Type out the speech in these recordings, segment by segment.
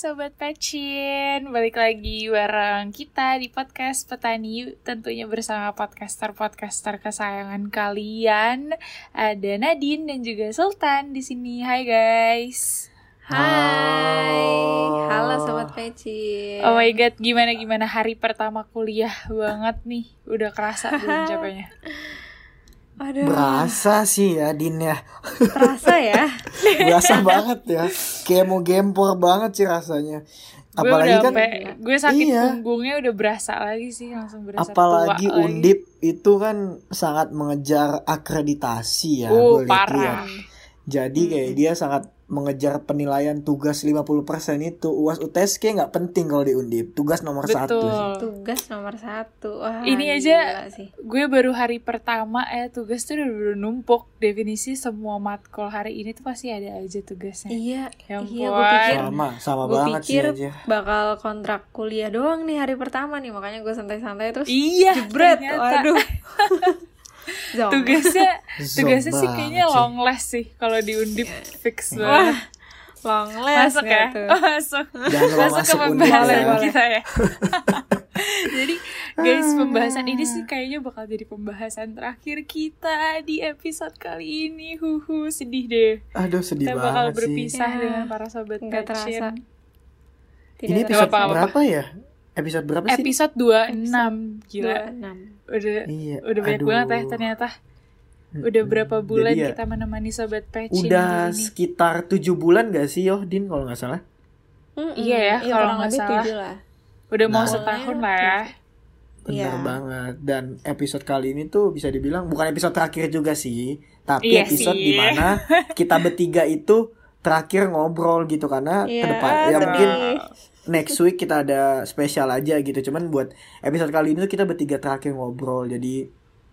Sobat Pecin, balik lagi bareng kita di Podcast Petani, tentunya bersama podcaster-podcaster kesayangan kalian. Ada Nadine dan juga Sultan di sini. Hai guys. Hai. Halo Sobat Pecin. Oh my god, gimana hari pertama kuliah banget nih. Udah kerasa belum capeknya? Aduh. Berasa sih ya, Din ya. Terasa ya. Berasa banget ya. Kayak mau gempor banget sih rasanya. Apalagi kan gue sakit punggungnya udah berasa lagi sih, langsung berasa. Apalagi Undip lagi. Itu kan sangat mengejar akreditasi ya, parah. Ya. Jadi kayak dia sangat mengejar penilaian tugas 50% itu. UAS UTS kayak gak penting kalau di Undip. Tugas nomor 1 sih. Tugas nomor 1. Wah, ini aja sih. Gue baru hari pertama tugas tuh udah numpuk. Definisi semua matkul hari ini tuh pasti ada aja tugasnya. Iya, gue pikir sama gue banget pikir sih aja. Bakal kontrak kuliah doang nih hari pertama nih. Makanya gue santai-santai terus jebret. Waduh. Tugasnya sih kayaknya long less sih kalau di Undip, fix banget. Long less masuk ya? Tuh. Masuk ke pembahasan kita ya. Jadi guys, pembahasan ini sih kayaknya bakal jadi pembahasan terakhir kita di episode kali ini. Sedih deh. Aduh, sedih banget sih. Kita bakal berpisah dengan para sobat kecil. Ini episode berapa ya? Episode berapa sih? Episode 26. Gila. 26. Udah banyak banget ya ternyata. Udah berapa bulan kita menemani Sobat Pecin? Udah sekitar 7 bulan gak sih Din kalau gak salah? Iya, kalau gak salah. Udah mau setahun lah ya. Benar banget. Dan episode kali ini tuh bisa dibilang bukan episode terakhir juga sih, tapi episode dimana kita bertiga itu terakhir ngobrol gitu, karena ke depan ya mungkin next week kita ada spesial aja gitu. Cuman buat episode kali ini tuh kita bertiga terakhir ngobrol. Jadi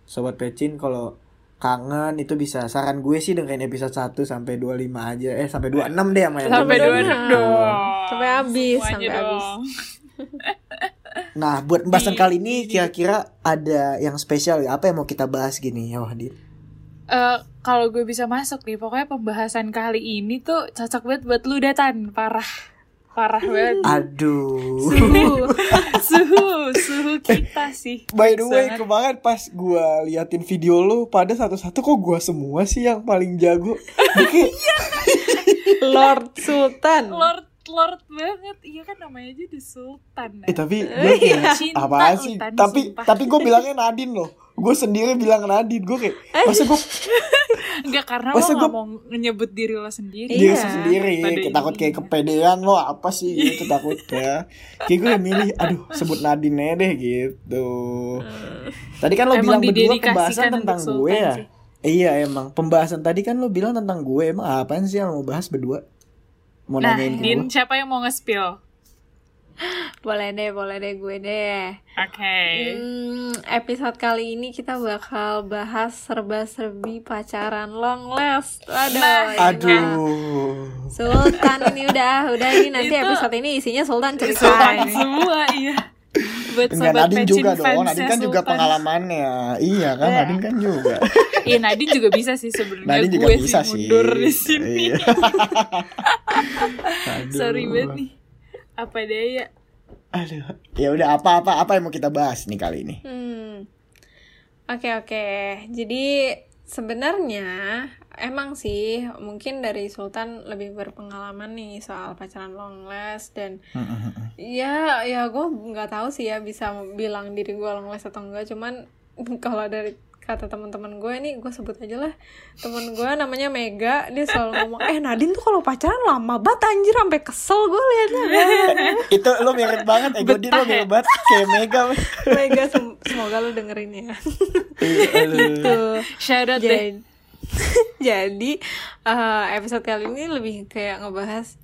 Sobat Pecin kalau kangen itu bisa, saran gue sih dengerin episode 1 sampai 25 aja. Sampai 26 deh sama yang sampai 26 dong. Sampai habis. Nah, buat pembahasan kali ini kira-kira ada yang spesial ya? Apa yang mau kita bahas gini ya, Din? Kalau gue bisa masuk nih, pokoknya pembahasan kali ini tuh cocok banget buat lu, Datan. Parah banget. Aduh. Suhu kita sih. By the way, kemarin pas gue liatin video lu pada satu-satu, kok gue semua sih yang paling jago. Lord Sultan. Lord banget. Iya kan namanya aja The Sultan. Tapi gue kayak apa sih? Tapi gue bilangnya Nadine loh. Gue sendiri bilang Nadine. Gue kayak enggak, karena lo gak mau nyebut diri lo sendiri. Diri sendiri, takut kayak kepedean lo apa sih gitu, takutnya. Kayak gue milih, aduh sebut Nadine deh gitu. Tadi kan lo bilang berdua pembahasan tentang gue ya sih. Iya emang, pembahasan tadi kan lo bilang tentang gue. Emang apaan sih yang mau bahas berdua? Mau nanyain Din, siapa yang mau nge-spill? Boleh deh gue deh. Oke. Episode kali ini kita bakal bahas serba-serbi pacaran long last. Aduh. Sultan ini udah ini nanti itu, episode ini isinya Sultan cerita. Sultan semua iya. Buat Sobat Nadine juga dong, Nadine kan juga pengalamannya. Iya kan, Nadine kan juga. Iya, Nadine juga bisa sih sebenarnya. Gue bisa sih mundur di sini. Iya. Sorry banget nih. Apa daya? Aduh. Ya udah, apa yang mau kita bahas nih kali ini? Oke. Jadi sebenarnya emang sih mungkin dari Sultan lebih berpengalaman nih soal pacaran long last dan ya gue nggak tahu sih ya bisa bilang diri gue long last atau enggak. Cuman kalau dari kata teman-teman gue nih, gue sebut aja lah teman gue namanya Mega, dia selalu ngomong Nadine tuh kalau pacaran lama banget anjir, sampai kesel gue liatnya. Itu lo mirip banget Din, lo mirip banget kayak Mega. Semoga lo dengerin ya. Gitu, shout out deh. Jadi episode kali ini lebih kayak ngebahas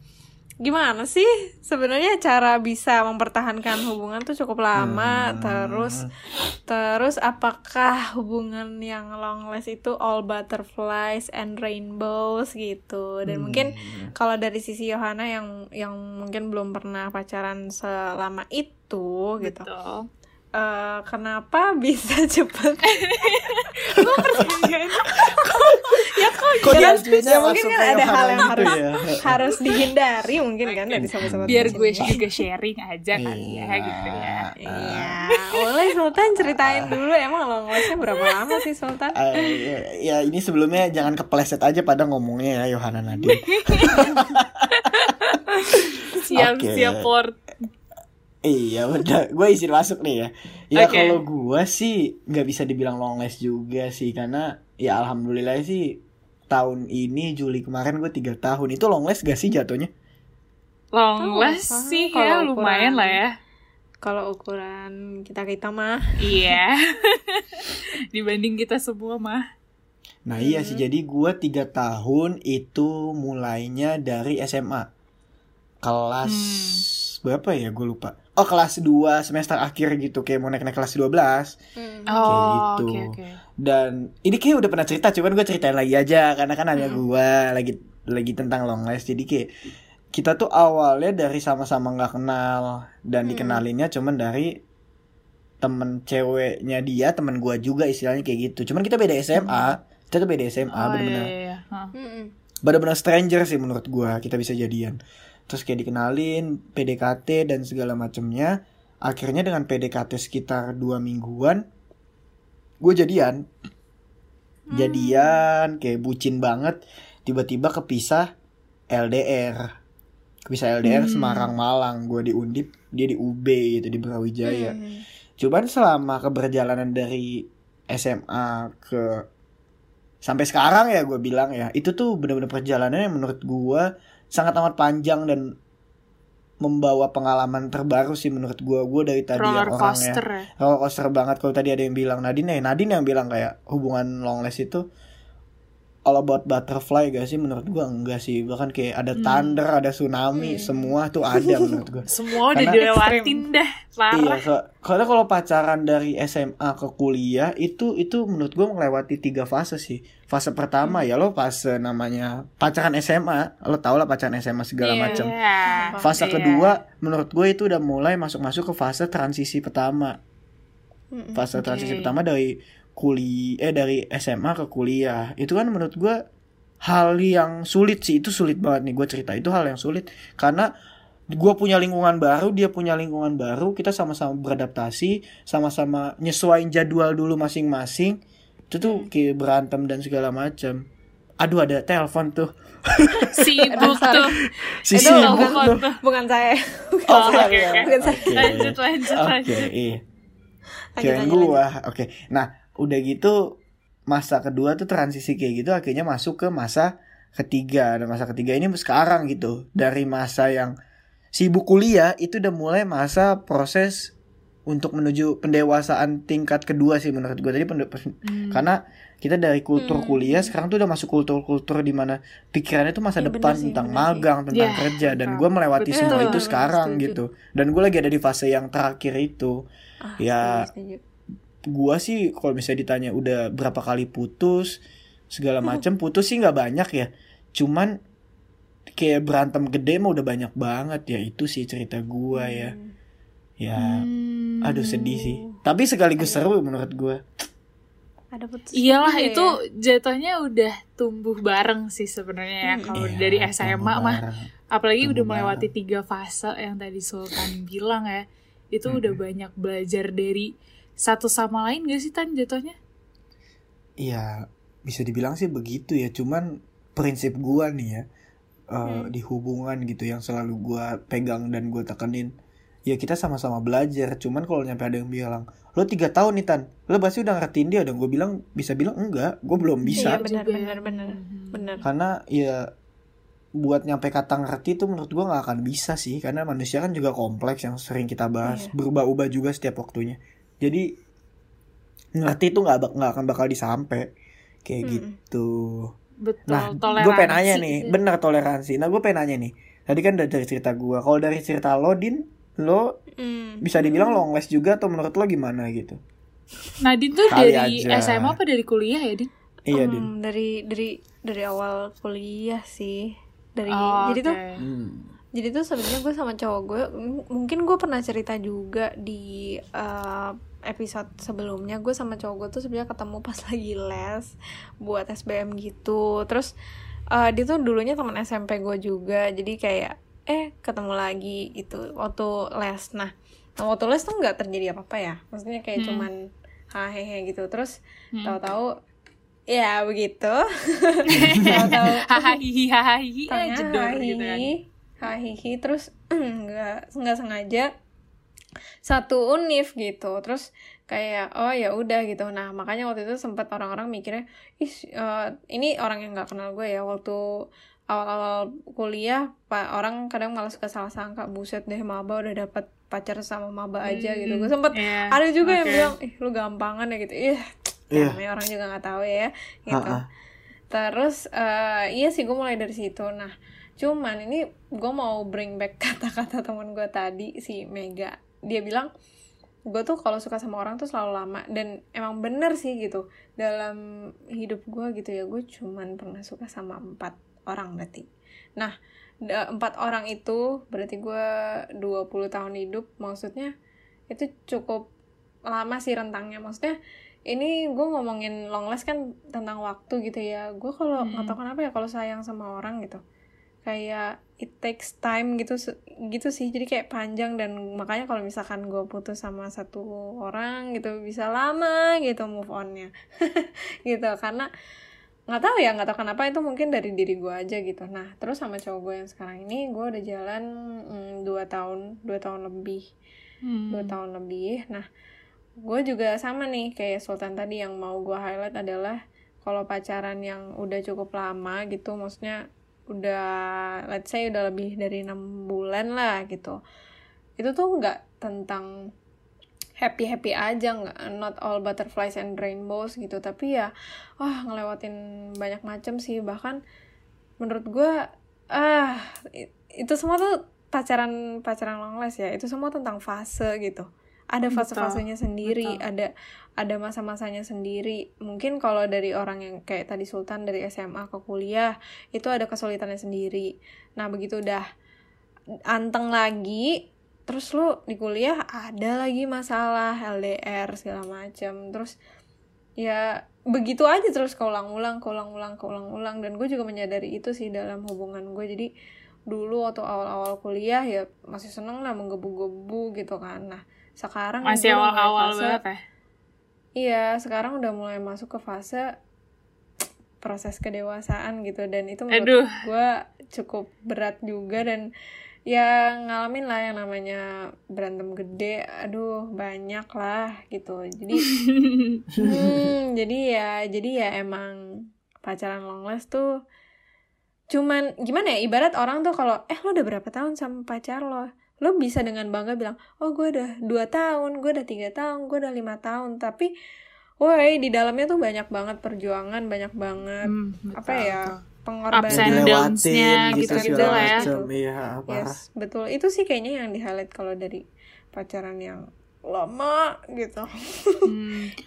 gimana sih sebenarnya cara bisa mempertahankan hubungan tuh cukup lama, terus apakah hubungan yang long last itu all butterflies and rainbows gitu. Dan mungkin kalau dari sisi Yohana yang mungkin belum pernah pacaran selama itu gitu. Betul. Kenapa bisa cepet? Gue percaya. Ya kok Ya mungkin kan ada hal yang harus dihindari mungkin kan dari sama-sama. Biar gue juga sharing aja kali ya gitu ya. Iya. Oleh Sultan ceritain dulu emang long listnya berapa lama sih Sultan? Ya ini sebelumnya jangan kepleset aja pada ngomongnya ya Yohana Nadine. Siap-siap port. Iya udah, gue izin masuk nih ya. Ya okay. Kalau gue sih nggak bisa dibilang long last juga sih, karena ya alhamdulillah sih tahun ini Juli kemarin gue 3 tahun. Itu long last gak sih jatuhnya? Long last sih ya lumayan lah ya. Kalau ukuran kita mah. Iya. Dibanding kita semua mah. Nah iya sih, jadi gue 3 tahun itu mulainya dari SMA. Kelas berapa ya gue lupa. Oh kelas 2 semester akhir gitu. Kayak mau naik-naik kelas 12 kayak gitu. Okay. Dan ini kayak udah pernah cerita, cuman gue ceritain lagi aja, karena kan ada gue lagi tentang long last. Jadi kayak kita tuh awalnya dari sama-sama gak kenal. Dan dikenalinnya cuman dari temen ceweknya dia, temen gue juga istilahnya kayak gitu. Cuman kita beda SMA. Kita tuh beda SMA bener-bener bener-bener stranger sih menurut gue. Kita bisa jadian. Terus kayak dikenalin, PDKT dan segala macemnya. Akhirnya dengan PDKT sekitar 2 mingguan gue jadian. Jadian kayak bucin banget. Tiba-tiba kepisah LDR. Kepisah LDR Semarang Malang. Gue di Undip, dia di UB gitu, di Brawijaya. Cuman selama keberjalanan dari SMA ke sampai sekarang ya gue bilang ya, itu tuh benar-benar perjalanan yang menurut gue sangat amat panjang dan membawa pengalaman terbaru sih menurut gue. Gue dari tadi roller yang orangnya roller coaster banget. Kalau tadi ada yang bilang Nadine yang bilang kayak hubungan long last itu all about butterfly gak sih? Menurut gue enggak sih. Bahkan kayak ada thunder, ada tsunami, semua tuh ada menurut gue. Semua udah dilewatin dah. Parah. Iya, karena kalau pacaran dari SMA ke kuliah itu menurut gue melewati 3 fase sih. Fase pertama ya lo fase namanya pacaran SMA, lo tau lah pacaran SMA segala macam. Fase kedua menurut gue itu udah mulai masuk ke fase transisi pertama. Fase transisi pertama dari dari SMA ke kuliah. Itu kan menurut gue hal yang sulit sih. Itu sulit banget nih gue cerita. Itu hal yang sulit karena gue punya lingkungan baru, dia punya lingkungan baru, kita sama-sama beradaptasi, sama-sama nyesuaiin jadwal dulu masing-masing. Itu tuh kayak berantem dan segala macam. Aduh ada telepon tuh. Sibuk tuh. Sibuk tuh. Bukan saya. Bukan saya. Lanjut. Kirain gue. Oke. Nah udah gitu masa kedua tuh transisi kayak gitu. Akhirnya masuk ke masa ketiga. Dan masa ketiga ini sekarang gitu. Dari masa yang sibuk kuliah itu udah mulai masa proses untuk menuju pendewasaan tingkat kedua sih menurut gue tadi. Karena kita dari kultur kuliah sekarang tuh udah masuk kultur-kultur di mana pikirannya tuh masa depan sih, tentang magang, tentang kerja. Dan gue melewati semua itu sekarang gitu. Dan gue lagi ada di fase yang terakhir itu. Ya gue sih kalau misalnya ditanya udah berapa kali putus segala macam, putus sih nggak banyak ya. Cuman kayak berantem gede mah udah banyak banget ya. Itu sih cerita gue ya. Aduh sedih sih. Tapi sekaligus seru menurut gue. Iyalah ya. Itu jatuhnya udah tumbuh bareng sih sebenarnya ya. Kalau dari SMA mah apalagi udah melewati 3 fase yang tadi Sultan bilang ya. Itu udah banyak belajar dari satu sama lain gak sih Tan jatuhnya? Iya bisa dibilang sih begitu ya. Cuman prinsip gue nih ya di hubungan gitu yang selalu gue pegang dan gue tekenin, ya kita sama-sama belajar. Cuman kalau nyampe ada yang bilang lo 3 tahun nih Tan, lo pasti udah ngertiin dia. Dan gue bilang enggak, gue belum bisa. Iya benar. Karena ya buat nyampe kata ngerti tuh menurut gue gak akan bisa sih. Karena manusia kan juga kompleks yang sering kita bahas, berubah-ubah juga setiap waktunya. Jadi ngerti tuh gak akan bakal disampe kayak gitu. Betul, nah, gue pengen nanya nih, bener toleransi. Nah gue pengen nanya nih, tadi kan dari cerita gue, kalau dari cerita lo Din, lo bisa dibilang long last juga atau menurut lo gimana gitu? Nadine tuh kali dari aja. SMA apa dari kuliah ya Din? Iya Din. Dari awal kuliah sih. Jadi tuh sebenarnya gue sama cowok gue, mungkin gue pernah cerita juga di episode sebelumnya gue sama cowok gue tuh sebenarnya ketemu pas lagi les buat SBM gitu. Terus dia tuh dulunya teman SMP gue juga, jadi kayak ketemu lagi gitu waktu les. Nah waktu les tuh nggak terjadi apa-apa ya, maksudnya kayak cuman hahehe gitu. Terus tahu-tahu ya begitu, tahu-tahu hahihi hahihi jedor gitu kan, hahihi. Terus nggak sengaja satu univ gitu, terus kayak oh ya udah gitu. Nah makanya waktu itu sempat orang-orang mikirnya ini orang yang nggak kenal gue ya. Waktu awal-awal kuliah orang kadang malah suka salah sangka, buset deh maba udah dapat pacar sama maba aja gitu. Gue sempat ada juga yang bilang lu gampangan ya gitu. Namanya orang juga nggak tahu ya gitu. Terus iya sih gue mulai dari situ. Nah cuman ini gue mau bring back kata-kata temen gue tadi, si Mega. Dia bilang gue tuh kalau suka sama orang tuh selalu lama, dan emang bener sih gitu. Dalam hidup gue gitu ya, gue cuman pernah suka sama 4 orang berarti. Nah 4 orang itu berarti gue 20 tahun hidup, maksudnya itu cukup lama sih rentangnya. Maksudnya ini gue ngomongin long last kan tentang waktu gitu ya. Gue kalau nggak tahu kenapa ya kalau sayang sama orang gitu, kayak it takes time gitu sih. Jadi kayak panjang, dan makanya kalau misalkan gue putus sama satu orang gitu bisa lama gitu move onnya gitu. Karena nggak tahu kenapa itu mungkin dari diri gue aja gitu. Nah terus sama cowok gue yang sekarang ini gue udah jalan 2 tahun lebih 2 tahun lebih. Nah gue juga sama nih kayak Sultan tadi, yang mau gue highlight adalah kalau pacaran yang udah cukup lama gitu, maksudnya udah let's say udah lebih dari 6 bulan lah gitu, itu tuh nggak tentang happy aja, nggak not all butterflies and rainbows gitu, tapi ya ngelewatin banyak macam sih. Bahkan menurut gue itu semua tuh pacaran long last ya, itu semua tentang fase gitu. Ada fase-fasenya sendiri, betul. ada masa-masanya sendiri. Mungkin kalau dari orang yang kayak tadi Sultan dari SMA ke kuliah, itu ada kesulitannya sendiri. Nah, begitu udah anteng lagi, terus lu di kuliah ada lagi masalah LDR segala macam. Terus ya begitu aja terus keulang-ulang. Dan gue juga menyadari itu sih dalam hubungan gue. Jadi dulu waktu awal-awal kuliah ya masih seneng lah menggebu-gebu gitu kan. Nah, sekarang masih awal-awal banget ya. Iya, sekarang udah mulai masuk ke fase proses kedewasaan gitu, dan itu menurut gue cukup berat juga. Dan ya ngalamin lah yang namanya berantem gede, aduh banyak lah gitu. Jadi jadi ya emang pacaran long last tuh cuman gimana ya, ibarat orang tuh kalau lo udah berapa tahun sama pacar lo bisa dengan bangga bilang, oh gue udah 2 tahun, gue udah 3 tahun, gue udah 5 tahun. Tapi, woi, di dalamnya tuh banyak banget perjuangan, banyak banget, pengorbanan. Ups and downs-nya, gitu-gitu lah ya. Yes, betul. Itu sih kayaknya yang di-highlight kalau dari pacaran yang lama gitu.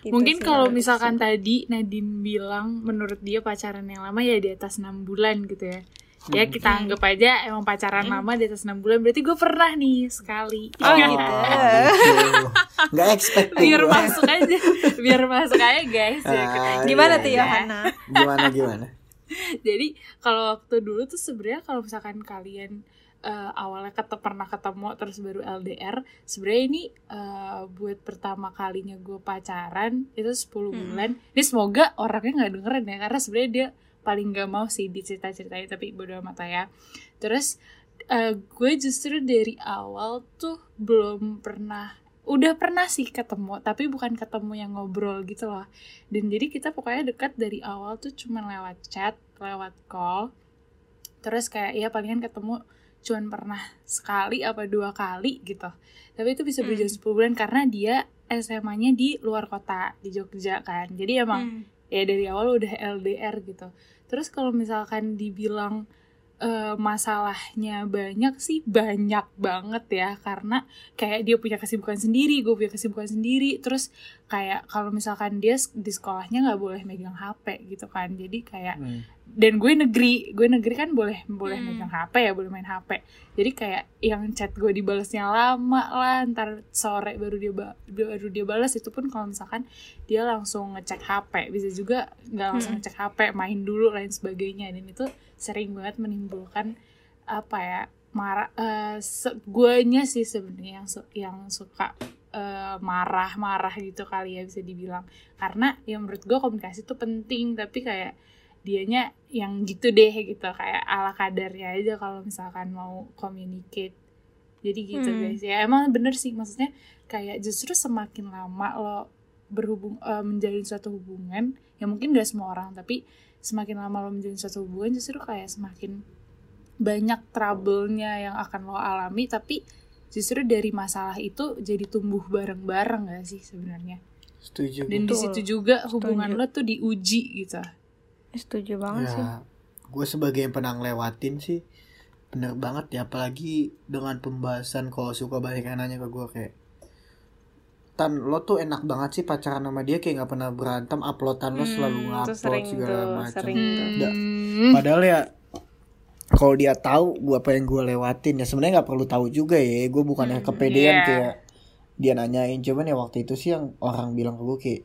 Gitu mungkin kalau misalkan tadi Nadine bilang, menurut dia pacaran yang lama ya di atas 6 bulan gitu ya. Ya kita anggap aja emang pacaran lama di atas 6 bulan. Berarti gue pernah nih sekali. Gitu. Gak expect. Biar masuk aja guys. Gimana tuh Yohana? Gimana? Jadi kalau waktu dulu tuh sebenarnya kalau misalkan kalian awalnya pernah ketemu terus baru LDR, sebenarnya ini buat pertama kalinya gue pacaran itu 10 bulan. Ini semoga orangnya gak dengerin ya, karena sebenarnya dia paling gak mau sih dicerita-ceritain, tapi bodo amat ya. Terus gue justru dari awal tuh belum pernah, udah pernah sih ketemu, tapi bukan ketemu yang ngobrol gitu loh. Dan jadi kita pokoknya dekat dari awal tuh cuman lewat chat, lewat call. Terus kayak ya palingan ketemu cuman pernah sekali apa 2 kali gitu. Tapi itu bisa berjalan 10 bulan karena dia SMA-nya di luar kota, di Jogja kan. Jadi emang ya dari awal udah LDR gitu. Terus kalau misalkan dibilang masalahnya banyak sih, banyak banget ya. Karena kayak dia punya kesibukan sendiri, gue punya kesibukan sendiri. Terus kayak kalau misalkan dia di sekolahnya nggak boleh megang HP gitu kan, jadi kayak dan gue negeri kan boleh megang HP ya, boleh main HP, jadi kayak yang chat gue dibalasnya lama lah, ntar sore baru dia balas, itu pun kalau misalkan dia langsung ngecek HP, bisa juga nggak langsung ngecek HP, main dulu lain sebagainya, dan itu sering banget menimbulkan apa ya marah, guanya sih sebenarnya yang suka marah-marah gitu kali ya, bisa dibilang, karena ya menurut gue komunikasi tuh penting, tapi kayak dianya yang gitu deh gitu, kayak ala kadarnya aja kalau misalkan mau communicate. Jadi gitu guys ya, emang bener sih, maksudnya kayak justru semakin lama lo menjalin suatu hubungan, ya mungkin gak semua orang, tapi semakin lama lo menjalin suatu hubungan justru kayak semakin banyak trouble-nya yang akan lo alami, tapi justru dari masalah itu jadi tumbuh bareng-bareng gak sih sebenarnya? Setuju. Dan di situ juga hubungan lo tuh diuji gitu. Setuju banget ya, sih. Gue sebagai yang pernah ngelewatin sih, bener banget ya, apalagi dengan pembahasan kalau suka balik nanya ke gue kayak, Tan, lo tuh enak banget sih pacaran sama dia, kayak gak pernah berantem, uploadan lo selalu ngupload segala macam. Padahal ya, kalau dia tahu gue apa yang gue lewatin ya, sebenarnya nggak perlu tahu juga ya, gue bukannya kepedean kayak dia nanyain, cuman ya waktu itu sih yang orang bilang ke gue kayak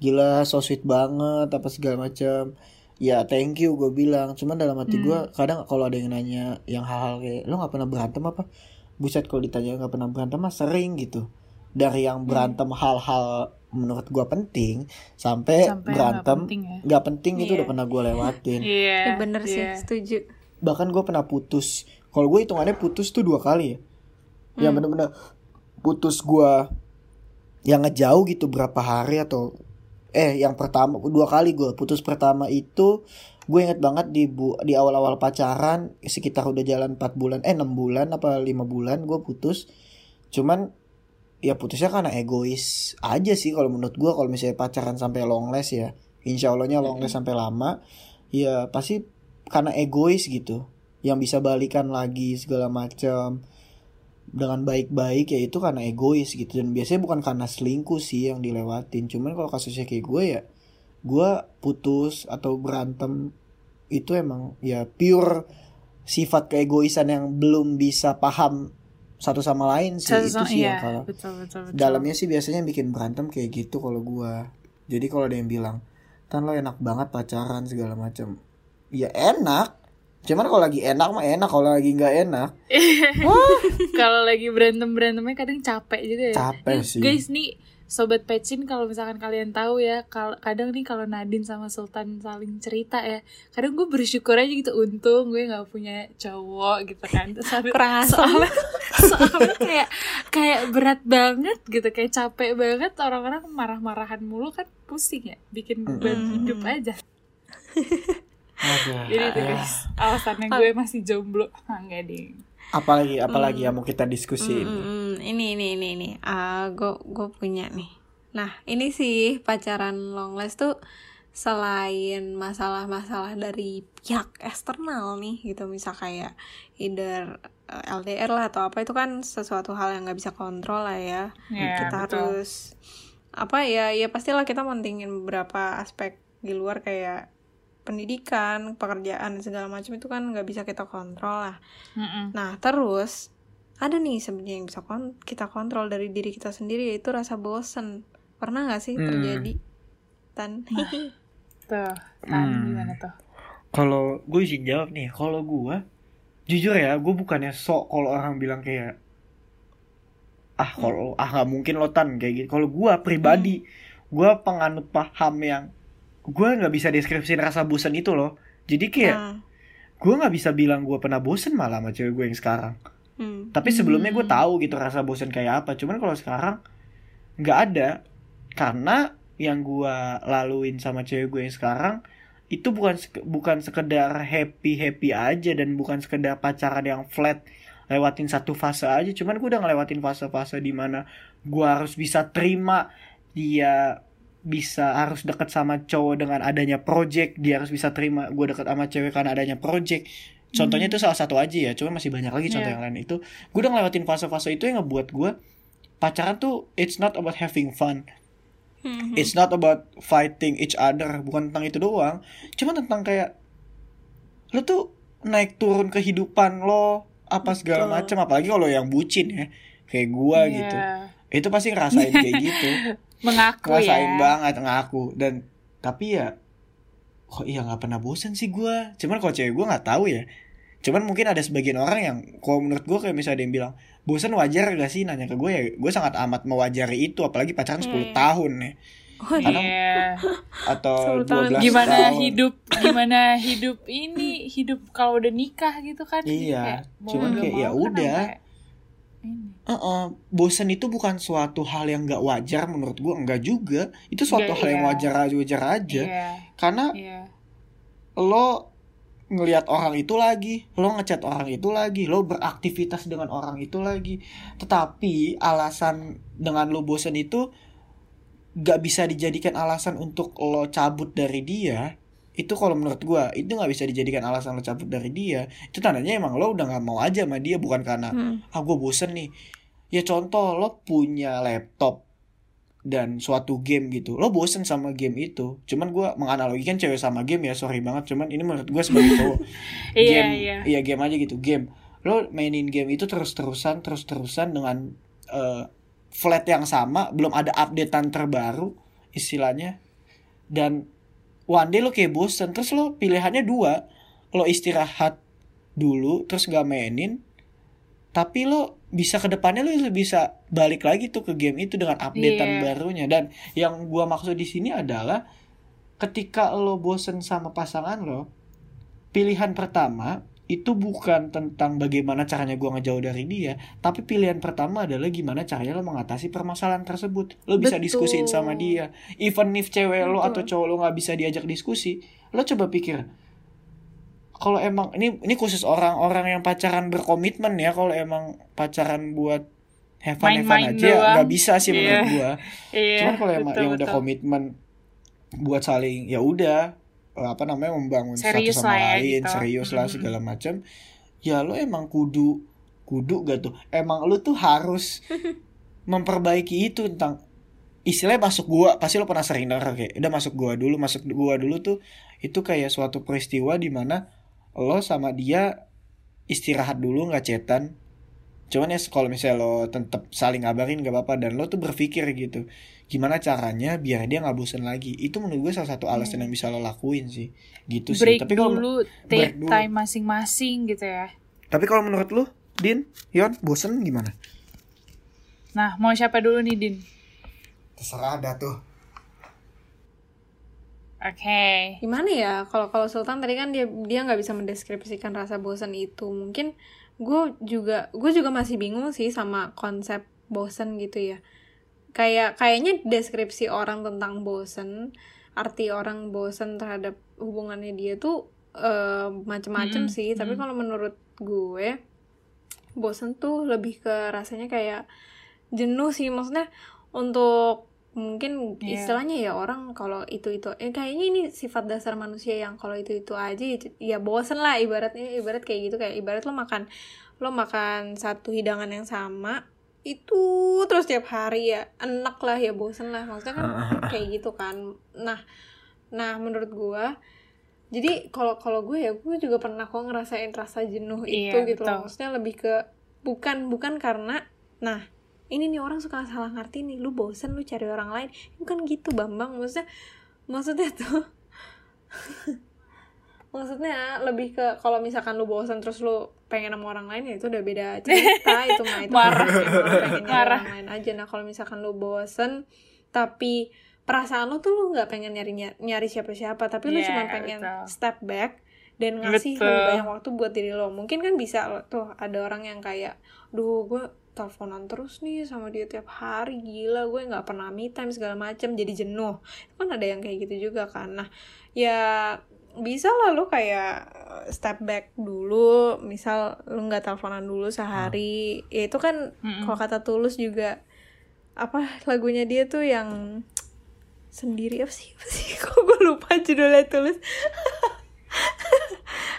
gila so sweet banget apa segala macam, ya thank you gue bilang, cuman dalam hati gue kadang kalau ada yang nanya yang hal-hal kayak lo nggak pernah berantem apa, buset kalau ditanya nggak pernah berantem mah sering gitu, dari yang berantem hal-hal menurut gue penting sampai berantem nggak penting itu udah pernah gue lewatin. Ya, bener sih, setuju. Bahkan gue pernah putus, kalau gue hitungannya putus tuh 2 kali ya, yang benar-benar putus gue yang ngejauh gitu berapa hari atau yang pertama 2 kali gue putus. Pertama itu gue inget banget di awal-awal pacaran, sekitar udah jalan 6 bulan apa 5 bulan gue putus, cuman ya putusnya karena egois aja sih kalau menurut gue. Kalau misalnya pacaran sampai long last ya, insya Allahnya long last sampai lama ya pasti karena egois gitu, yang bisa balikan lagi segala macam dengan baik-baik ya itu karena egois gitu, dan biasanya bukan karena selingkuh sih yang dilewatin. Cuman kalau kasusnya kayak gue ya, gue putus atau berantem itu emang ya pure sifat keegoisan yang belum bisa paham satu sama lain sih, itu sih yang kalau dalamnya sih biasanya bikin berantem kayak gitu kalau gue. Jadi kalau ada yang bilang Tan lo enak banget pacaran segala macam, ya enak, cuman kalau lagi enak mah enak, kalau lagi nggak enak kalau lagi berantemnya kadang capek juga ya, capek sih guys. Nih sobat Pecin, kalau misalkan kalian tahu ya, kadang nih kalau Nadine sama Sultan saling cerita ya, kadang gue bersyukur aja gitu, untung gue nggak punya cowok gitu kan, soalnya kayak berat banget gitu, kayak capek banget, orang-orang marah-marahan mulu kan pusing ya, bikin beban hidup aja. Aduh, jadi itu guys, alasannya gue masih jomblo. Enggak deh. Apalagi yang mau kita diskusiin. Ini. Gue punya nih. Nah, ini sih pacaran long last tuh selain masalah-masalah dari pihak eksternal nih gitu, misal kayak either LDR lah atau apa, itu kan sesuatu hal yang nggak bisa kontrol lah ya. Kita betul. Harus apa ya pastilah kita mentingin beberapa aspek di luar kayak pendidikan, pekerjaan, segala macam itu kan nggak bisa kita kontrol lah. Nah terus ada nih sebenarnya yang bisa kita kontrol dari diri kita sendiri, yaitu rasa bosen. Pernah nggak sih terjadi, Tan? Gimana tuh? Kalau gue izin jawab nih, kalau gue jujur ya, gue bukannya sok kalau orang bilang kayak nggak mungkin lo Tan kayak gitu. Kalau gue pribadi, gue penganut paham yang gue nggak bisa deskripsiin rasa bosen itu loh. Jadi kayak gue nggak bisa bilang gue pernah bosen malah sama cewek gue yang sekarang. Tapi sebelumnya gue tahu gitu rasa bosen kayak apa. Cuman kalau sekarang nggak ada, karena yang gue laluin sama cewek gue yang sekarang itu bukan sekedar happy aja, dan bukan sekedar pacaran yang flat lewatin satu fase aja. Cuman gue udah ngelewatin fase-fase di mana gue harus bisa terima dia, harus deket sama cowok dengan adanya project, dia harus bisa terima gue deket sama cewek karena adanya project. Contohnya itu salah satu aja ya, cuma masih banyak lagi contoh yang lain. Itu gue udah ngelewatin fase-fase itu yang ngebuat gue pacaran tuh it's not about having fun, It's not about fighting each other, bukan tentang itu doang. Cuma tentang kayak lo tuh naik turun kehidupan lo, apa segala macam, apalagi kalau yang bucin ya, kayak gua gitu. Itu pasti ngerasain kayak gitu. Mengaku ngerasain ya. Ngerasain banget, ngaku. Dan tapi ya kok iya enggak pernah bosan sih gua. Cuman kalau cewek gua enggak tahu ya. Cuman mungkin ada sebagian orang yang kalau menurut gue kayak misalnya dia bilang bosan wajar gak sih, nanya ke gue ya gue sangat amat mewajari itu, apalagi pacaran 10 tahun ya. Oh iya yeah. Atau 12 tahun. Gimana hidup ini, hidup kalau udah nikah gitu kan. Iya kayak, cuman kayak ya udah bosan itu bukan suatu hal yang gak wajar menurut gue. Enggak juga. Itu suatu hal yang wajar aja karena lo ngelihat orang itu lagi, lo ngechat orang itu lagi, lo beraktivitas dengan orang itu lagi. Tetapi alasan dengan lo bosen itu gak bisa dijadikan alasan untuk lo cabut dari dia. Itu kalau menurut gue, itu gak bisa dijadikan alasan lo cabut dari dia. Itu tandanya emang lo udah gak mau aja sama dia, bukan karena gue bosen nih. Ya contoh lo punya laptop dan suatu game gitu, lo bosen sama game itu. Cuman gue menganalogikan cewek sama game ya, sorry banget, cuman ini menurut gue sebagai cowok game, iya game aja gitu, game. Lo mainin game itu terus-terusan dengan flat yang sama, belum ada updatean terbaru istilahnya. Dan one day lo kayak bosen, terus lo pilihannya dua, lo istirahat dulu, terus gak mainin, tapi lo bisa ke depannya lo bisa balik lagi tuh ke game itu dengan updatean barunya. Dan yang gua maksud di sini adalah ketika lo bosen sama pasangan lo, pilihan pertama itu bukan tentang bagaimana caranya gua ngejauh dari dia, tapi pilihan pertama adalah gimana caranya lo mengatasi permasalahan tersebut. Lo bisa diskusiin sama dia. Even if cewek lo atau cowok lo nggak bisa diajak diskusi, lo coba pikir, kalau emang ini khusus orang-orang yang pacaran berkomitmen ya, kalau emang pacaran buat have fun aja nggak bisa sih menurut gua. Cuman kalau emang yang udah komitmen buat saling ya udah membangun serius satu sama lain gitu. Serius lah segala macam. Ya lo emang kudu gak tuh, emang lo tuh harus memperbaiki itu. Tentang istilahnya masuk gua, pasti lo pernah sering denger kayak udah masuk gua dulu tuh, itu kayak suatu peristiwa di mana lo sama dia istirahat dulu, nggak chatan. Cuman ya kalau misalnya lo tetap saling ngabarin gak apa-apa, dan lo tuh berpikir gitu, gimana caranya biar dia nggak bosan lagi. Itu menurut gue salah satu alasan yang bisa lo lakuin sih gitu. Break sih, tapi kalau take time masing-masing gitu ya. Tapi kalau menurut lo Din, Yon, bosan gimana? Nah, mau siapa dulu nih Din? Terserah dah tuh. Oke. Gimana ya, kalau Sultan tadi kan dia nggak bisa mendeskripsikan rasa bosan itu. Mungkin gue juga masih bingung sih sama konsep bosan gitu ya. Kayaknya deskripsi orang tentang bosan, arti orang bosan terhadap hubungannya dia tuh macam-macam sih. Tapi kalau menurut gue, bosan tuh lebih ke rasanya kayak jenuh sih. Maksudnya untuk mungkin istilahnya ya, orang kalau itu kayaknya ini sifat dasar manusia yang kalau itu aja ya bosen lah. Ibarat kayak gitu, kayak ibarat lo makan satu hidangan yang sama itu terus tiap hari, ya enak lah ya, bosen lah, maksudnya kan kayak gitu kan. Nah menurut gue, jadi kalau gue ya, gue juga pernah kok ngerasain rasa jenuh itu gitu loh. Maksudnya lebih ke bukan karena ini nih orang suka salah ngerti nih, lu bosen lu cari orang lain, bukan gitu Bambang. Maksudnya tuh maksudnya lebih ke kalau misalkan lu bosen terus lu pengen sama orang lain, ya itu udah beda cerita. Itu mah itu marah orang lain aja. Nah kalau misalkan lu bosen tapi perasaan lu tuh lu nggak pengen nyari siapa-siapa, tapi lu cuma pengen step back dan ngasih lebih banyak waktu buat diri lo. Mungkin kan bisa tuh ada orang yang kayak, duh gue teleponan terus nih sama dia tiap hari, gila gue nggak pernah me time segala macam, jadi jenuh. Itu kan ada yang kayak gitu juga kan. Nah ya bisa lah lo kayak step back dulu, misal lo nggak teleponan dulu sehari. Ya itu kan kalau kata Tulus juga, apa lagunya dia tuh yang sendiri apa sih kok gue lupa judulnya Tulus.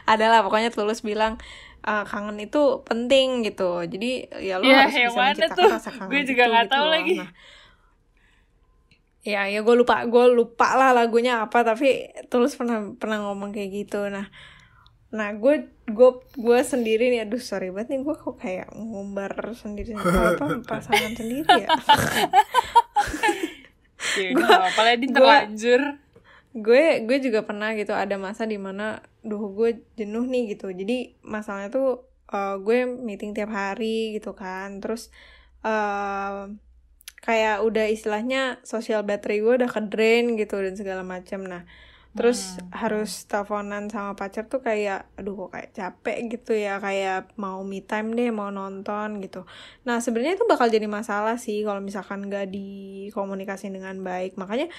Adalah pokoknya Tulus bilang kangen itu penting gitu. Jadi ya lu harus bisa menciptakan rasa kangen. Gue juga nggak tahu gitu lagi. Nah, ya gue lupa lah lagunya apa, tapi Tulus pernah ngomong kayak gitu. Nah gue sendiri nih, aduh sorry banget nih, gue kok kayak ngumbar sendiri apa pasangan sendiri ya. Gua apalagi terlanjur. Gue juga pernah gitu, ada masa dimana gue jenuh nih gitu. Jadi masalahnya tuh gue meeting tiap hari gitu kan. Terus kayak udah istilahnya social battery gue udah ke-drain gitu dan segala macam. Nah terus harus teleponan sama pacar tuh kayak aduh kok kayak capek gitu ya, kayak mau me time deh, mau nonton gitu. Nah sebenarnya itu bakal jadi masalah sih kalau misalkan gak dikomunikasi dengan baik. Makanya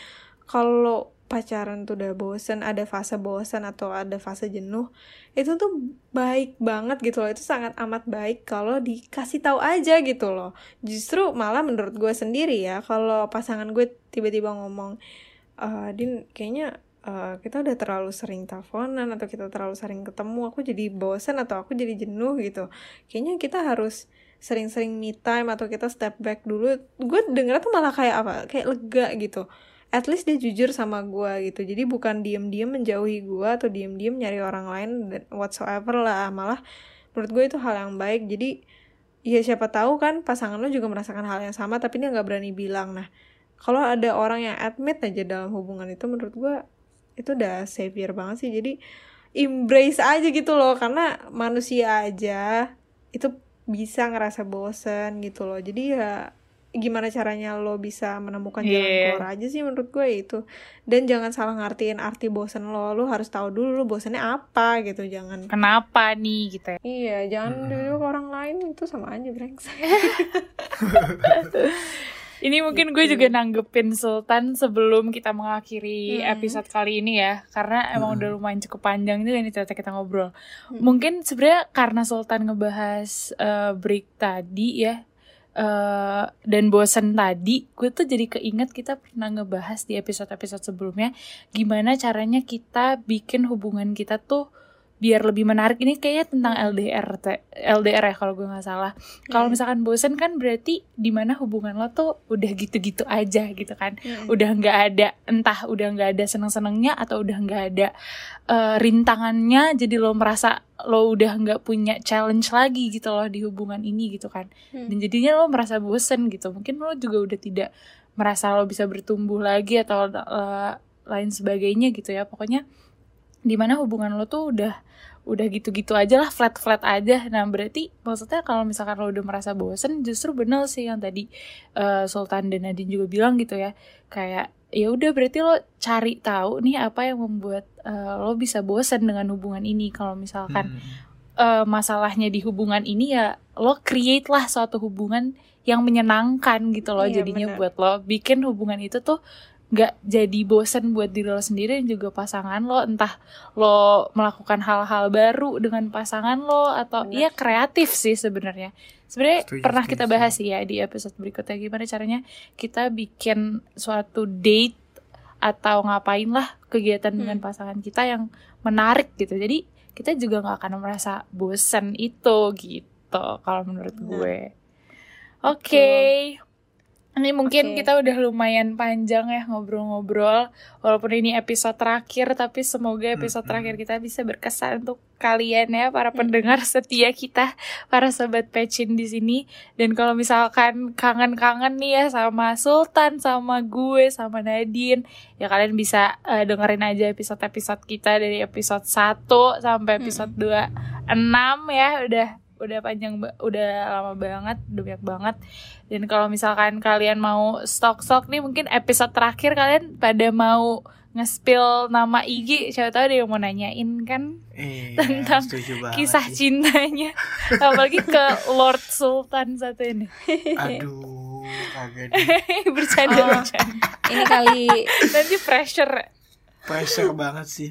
kalau pacaran tuh udah bosen, ada fase bosen atau ada fase jenuh, itu tuh baik banget gitu loh, itu sangat amat baik kalau dikasih tahu aja gitu loh. Justru malah menurut gue sendiri ya, kalau pasangan gue tiba-tiba ngomong, Din kayaknya kita udah terlalu sering teleponan atau kita terlalu sering ketemu, aku jadi bosen atau aku jadi jenuh gitu, kayaknya kita harus sering-sering me time atau kita step back dulu. Gue dengernya tuh malah kayak apa, kayak lega gitu. At least dia jujur sama gue gitu. Jadi bukan diem-diem menjauhi gue atau diem-diem nyari orang lain whatsoever lah. Malah menurut gue itu hal yang baik. Jadi ya siapa tahu kan pasangan lo juga merasakan hal yang sama, tapi dia gak berani bilang. Nah kalau ada orang yang admit aja dalam hubungan itu, menurut gue itu udah savior banget sih. Jadi embrace aja gitu loh, karena manusia aja itu bisa ngerasa bosen gitu loh. Jadi ya gimana caranya lo bisa menemukan jalan keluar aja sih menurut gue itu. Dan jangan salah ngartiin arti bosen lo. Lo harus tahu dulu lo bosennya apa gitu. Jangan kenapa nih gitu ya. Iya, jangan dulu ke orang lain, itu sama aja brengsek. Ini mungkin gue juga nanggepin Sultan sebelum kita mengakhiri episode kali ini ya, karena emang udah lumayan cukup panjang juga nih cerita kita ngobrol. Mungkin sebenarnya karena Sultan ngebahas break tadi ya, dan bosen tadi, gue tuh jadi keinget kita pernah ngebahas di episode-episode sebelumnya gimana caranya kita bikin hubungan kita tuh biar lebih menarik. Ini kayaknya tentang LDR ya kalau gue gak salah. Kalau misalkan bosen kan berarti dimana hubungan lo tuh udah gitu-gitu aja gitu kan, udah gak ada, entah udah gak ada seneng-senengnya atau udah gak ada rintangannya. Jadi lo merasa lo udah nggak punya challenge lagi gitu loh di hubungan ini gitu kan, dan jadinya lo merasa bosen gitu. Mungkin lo juga udah tidak merasa lo bisa bertumbuh lagi atau lain sebagainya gitu ya. Pokoknya dimana hubungan lo tuh udah gitu-gitu aja lah, flat-flat aja. Nah berarti maksudnya kalau misalkan lo udah merasa bosen, justru bener sih yang tadi Sultan dan Nadine juga bilang gitu ya, kayak ya udah berarti lo cari tahu nih apa yang membuat lo bisa bosan dengan hubungan ini. Kalau misalkan masalahnya di hubungan ini ya, lo create lah suatu hubungan yang menyenangkan gitu loh. Iya, jadinya bener. Buat lo bikin hubungan itu tuh nggak jadi bosan buat diri lo sendiri dan juga pasangan lo. Entah lo melakukan hal-hal baru dengan pasangan lo atau bener. Ya kreatif sih sebenarnya pernah kita bahas ya di episode berikutnya, gimana caranya kita bikin suatu date atau ngapain lah kegiatan dengan pasangan kita yang menarik gitu. Jadi kita juga gak akan merasa bosen itu gitu kalau menurut gue. Oke. Ini mungkin kita udah lumayan panjang ya ngobrol-ngobrol. Walaupun ini episode terakhir, tapi semoga episode terakhir kita bisa berkesan untuk kalian ya, para pendengar setia kita, para sobat pecin di sini. Dan kalau misalkan kangen-kangen nih ya sama Sultan, sama gue, sama Nadine, ya kalian bisa dengerin aja episode-episode kita dari episode 1 sampai episode 26 ya, udah panjang, udah lama banget, udah banyak banget. Dan kalau misalkan kalian mau stok-stok nih, mungkin episode terakhir kalian pada mau nge-spill nama IG, siapa tahu dia mau nanyain kan tentang kisah cintanya, apalagi ke Lord Sultan satu ini. Aduh, kagak deh. Bercanda. Ini kali nanti pressure banget sih.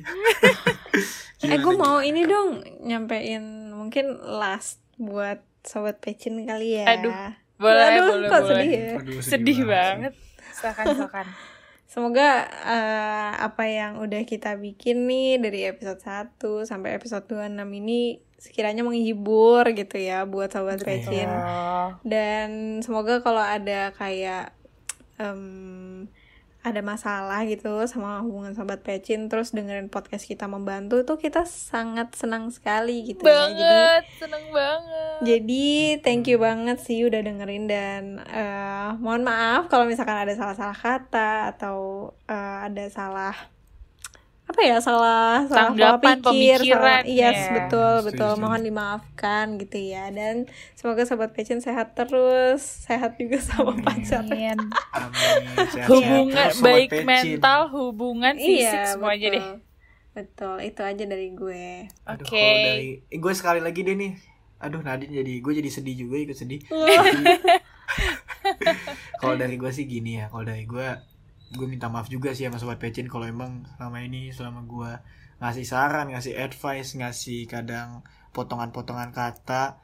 Gue mau ini dong nyampein mungkin last buat sobat pecin kali ya. Boleh. Sedih banget. Silahkan. Semoga apa yang udah kita bikin nih dari episode 1 sampai episode 26 ini sekiranya menghibur gitu ya buat sobat pecin. Dan semoga kalau ada kayak ada masalah gitu sama hubungan sahabat pecin, terus dengerin podcast kita membantu, itu kita sangat senang sekali gitu banget, ya. Jadi senang banget. Jadi thank you banget sih udah dengerin, dan mohon maaf kalau misalkan ada salah-salah kata atau ada salah apa ya, salah tanggapan, pola pikir, pemikiran, yes, betul, mohon dimaafkan gitu ya. Dan semoga sahabat pecin sehat terus, sehat juga sama pacarnya. Hubungan baik pecin, mental, hubungan fisik, semuanya deh. Betul, itu aja dari gue. Oke. Dari gue sekali lagi deh nih. Aduh, Nadine jadi sedih juga, ikut sedih. Kalau dari gue sih gini ya, kalau dari gue minta maaf juga sih sama sobat pecin kalau emang selama gue ngasih saran, ngasih advice, ngasih kadang potongan-potongan kata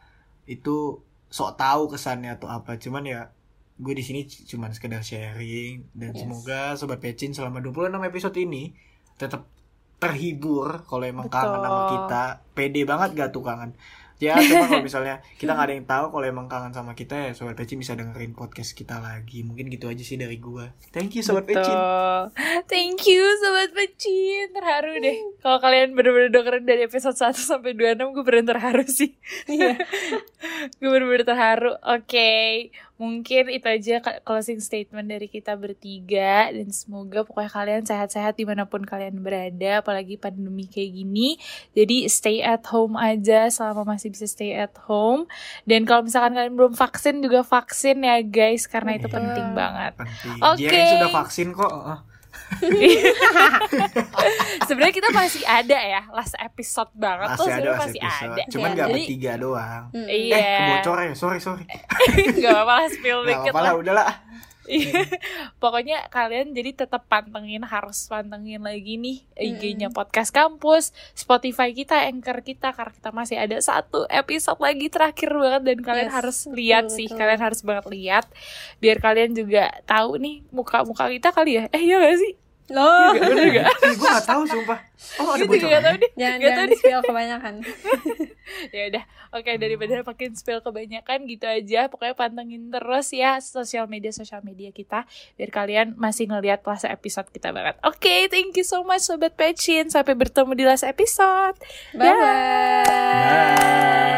itu sok tahu kesannya atau apa. Cuman ya gue di sini cuman sekedar sharing, dan semoga sobat pecin selama 26 episode ini tetap terhibur. Kalau emang kangen sama kita, pede banget gak tuh kangen? Ya, cuma kalau misalnya kita gak ada yang tahu kalau emang kangen sama kita, ya Sobat Pecin bisa dengerin podcast kita lagi. Mungkin gitu aja sih dari gue. Thank you Sobat Pecin. Thank you Sobat Pecin. Terharu deh. Kalau kalian bener-bener dengerin dari episode 1 sampai 26, gue bener terharu sih. Gue bener-bener terharu. Oke. Mungkin itu aja closing statement dari kita bertiga. Dan semoga pokoknya kalian sehat-sehat dimanapun kalian berada. Apalagi pandemi kayak gini. Jadi stay at home aja selama masih bisa stay at home. Dan kalau misalkan kalian belum vaksin, juga vaksin ya guys, karena itu penting banget. Oke. Dia sudah vaksin kok. Sebenarnya kita masih ada ya, last episode banget tuh sebenarnya masih ada. Cuman nggak bertiga doang. Iya. Kebocoran, sorry. Nggak apa-apa, spill dikit lah. Udahlah. Pokoknya kalian jadi tetap harus pantengin lagi nih IG-nya Podcast Kampus, Spotify kita, Anchor kita, karena kita masih ada satu episode lagi terakhir banget, dan kalian harus lihat sih, kalian harus banget lihat biar kalian juga tahu nih muka-muka kita kali ya. Iya gak sih? Loh, gue gak tahu sumpah. Oh, ada bocoran. Jangan di-spill kebanyakan. Ya udah, oke, daripada makin spill kebanyakan gitu aja. Pokoknya pantengin terus ya sosial media kita biar kalian masih ngelihat last episode kita banget. Oke, thank you so much Sobat Pecin. Sampai bertemu di last episode. Bye.